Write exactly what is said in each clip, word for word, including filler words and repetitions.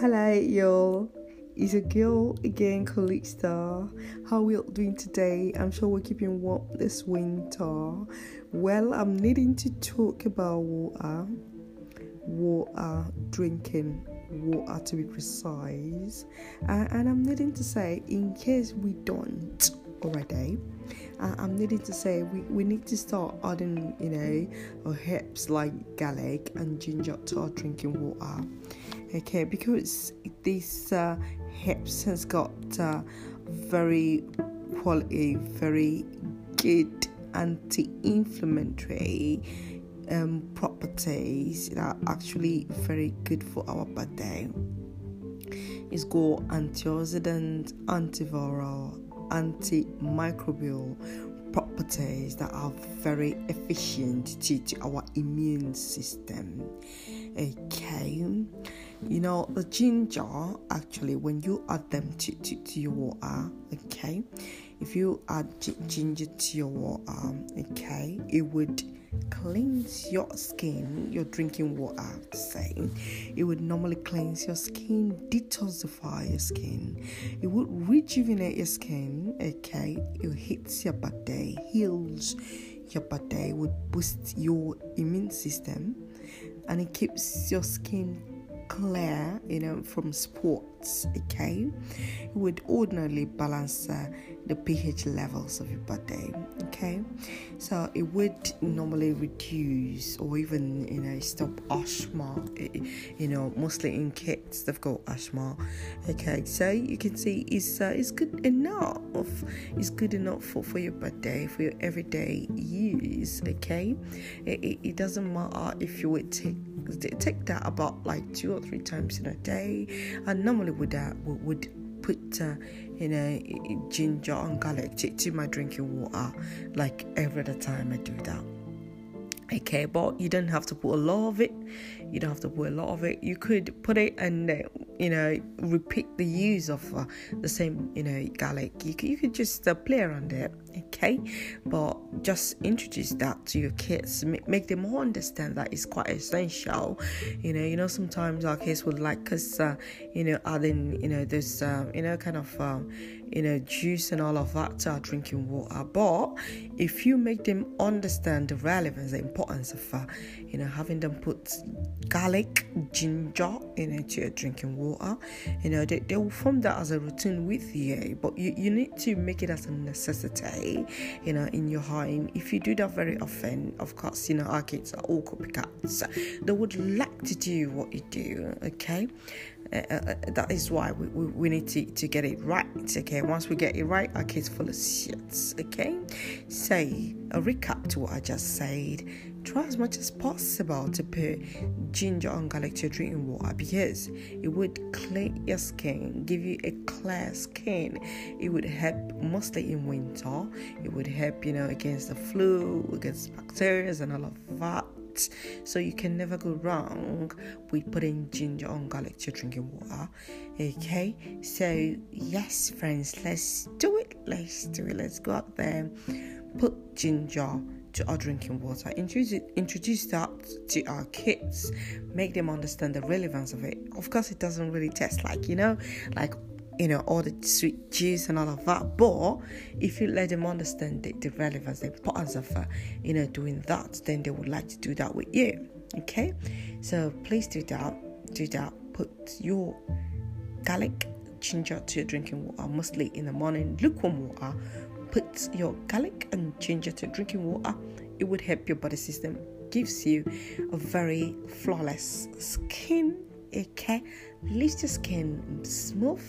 Hello y'all, it's a girl again, Callista. How are we all doing today? I'm sure we're keeping warm this winter. Well, I'm needing to talk about water, water drinking, water to be precise, uh, and I'm needing to say, in case we don't already, uh, I'm needing to say we, we need to start adding, you know, herbs like garlic and ginger to our drinking water. Okay, because this uh, herbs has got uh, very quality, very good anti-inflammatory um, properties that are actually very good for our body. It's got antioxidant, antiviral, antimicrobial properties that are very efficient to, to our immune system. Okay. You know, the ginger, actually, when you add them to, to, to your water, okay, if you add gi- ginger to your water, okay, it would cleanse your skin, your drinking water, I have to say. It would normally cleanse your skin, detoxify your skin. It would rejuvenate your skin, okay. It hits your body, heals your body, it would boost your immune system, and it keeps your skin clear, you know, from spots. Okay, it would ordinarily balance uh, the pH levels of your body. Okay, so it would normally reduce or even, you know, stop asthma. It, you know, mostly in kids they've got asthma. Okay, so you can see it's uh, it's good enough. It's good enough for, for your body, for your everyday use. Okay, it, it, it doesn't matter if you would take. Take that about like two or three times in a day, and normally would that uh, would put uh, you know, ginger and garlic to, to my drinking water like every other time I do that. Okay, but you don't have to put a lot of it. You don't have to put a lot of it. You could put it and uh, you know, repeat the use of uh, the same, you know, garlic. You could, you could just uh, play around it. Okay, but just introduce that to your kids. M- make them all understand that it's quite essential. You know, you know, sometimes our kids would like us, uh, you know, adding, you know, this, uh, you know, kind of, um, you know, juice and all of that to our drinking water. But if you make them understand the relevance, the importance of, uh, you know, having them put garlic, ginger, you know, to your drinking water, you know, they, they will form that as a routine with you. But you, you need to make it as a necessity, you know, in your home. If you do that very often, of course, you know, our kids are all copycats. They would like to do what you do, okay? Uh, uh, that is why we, we, we need to, to get it right, okay? Once we get it right, our kids full of shit, okay? So, a recap to what I just said. Try as much as possible to put ginger and garlic to your drinking water, because it would clean your skin, give you a clear skin. It would help mostly in winter. It would help, you know, against the flu, against bacteria and all of that. So you can never go wrong with putting ginger and garlic to your drinking water. Okay, so yes, friends, let's do it. Let's do it. Let's go out there, put ginger to our drinking water, introduce it, introduce that to our kids, make them understand the relevance of it. Of course, it doesn't really taste like, you know, like, you know, all the sweet juice and all of that, but if you let them understand the, the relevance, the importance of, uh, you know, doing that, then they would like to do that with you. Okay, so please do that, do that, put your garlic, ginger to your drinking water, mostly in the morning, lukewarm water. Put your garlic and ginger to drinking water. It would help your body system. Gives you a very flawless skin. Okay, leaves your skin smooth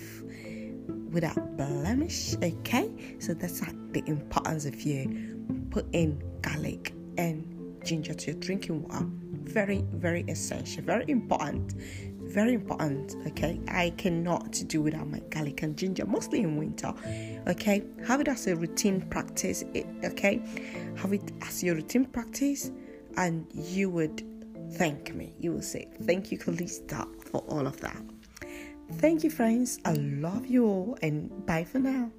without blemish. Okay, so that's like the importance of you putting garlic and ginger to your drinking water. Very, very essential. Very important. Very important. Okay, I cannot do without my garlic and ginger, mostly in winter. Okay, have it as a routine practice. Okay, have it as your routine practice, and you would thank me. You will say, "Thank you, Callista, for all of that." Thank you, friends. I love you all, and bye for now.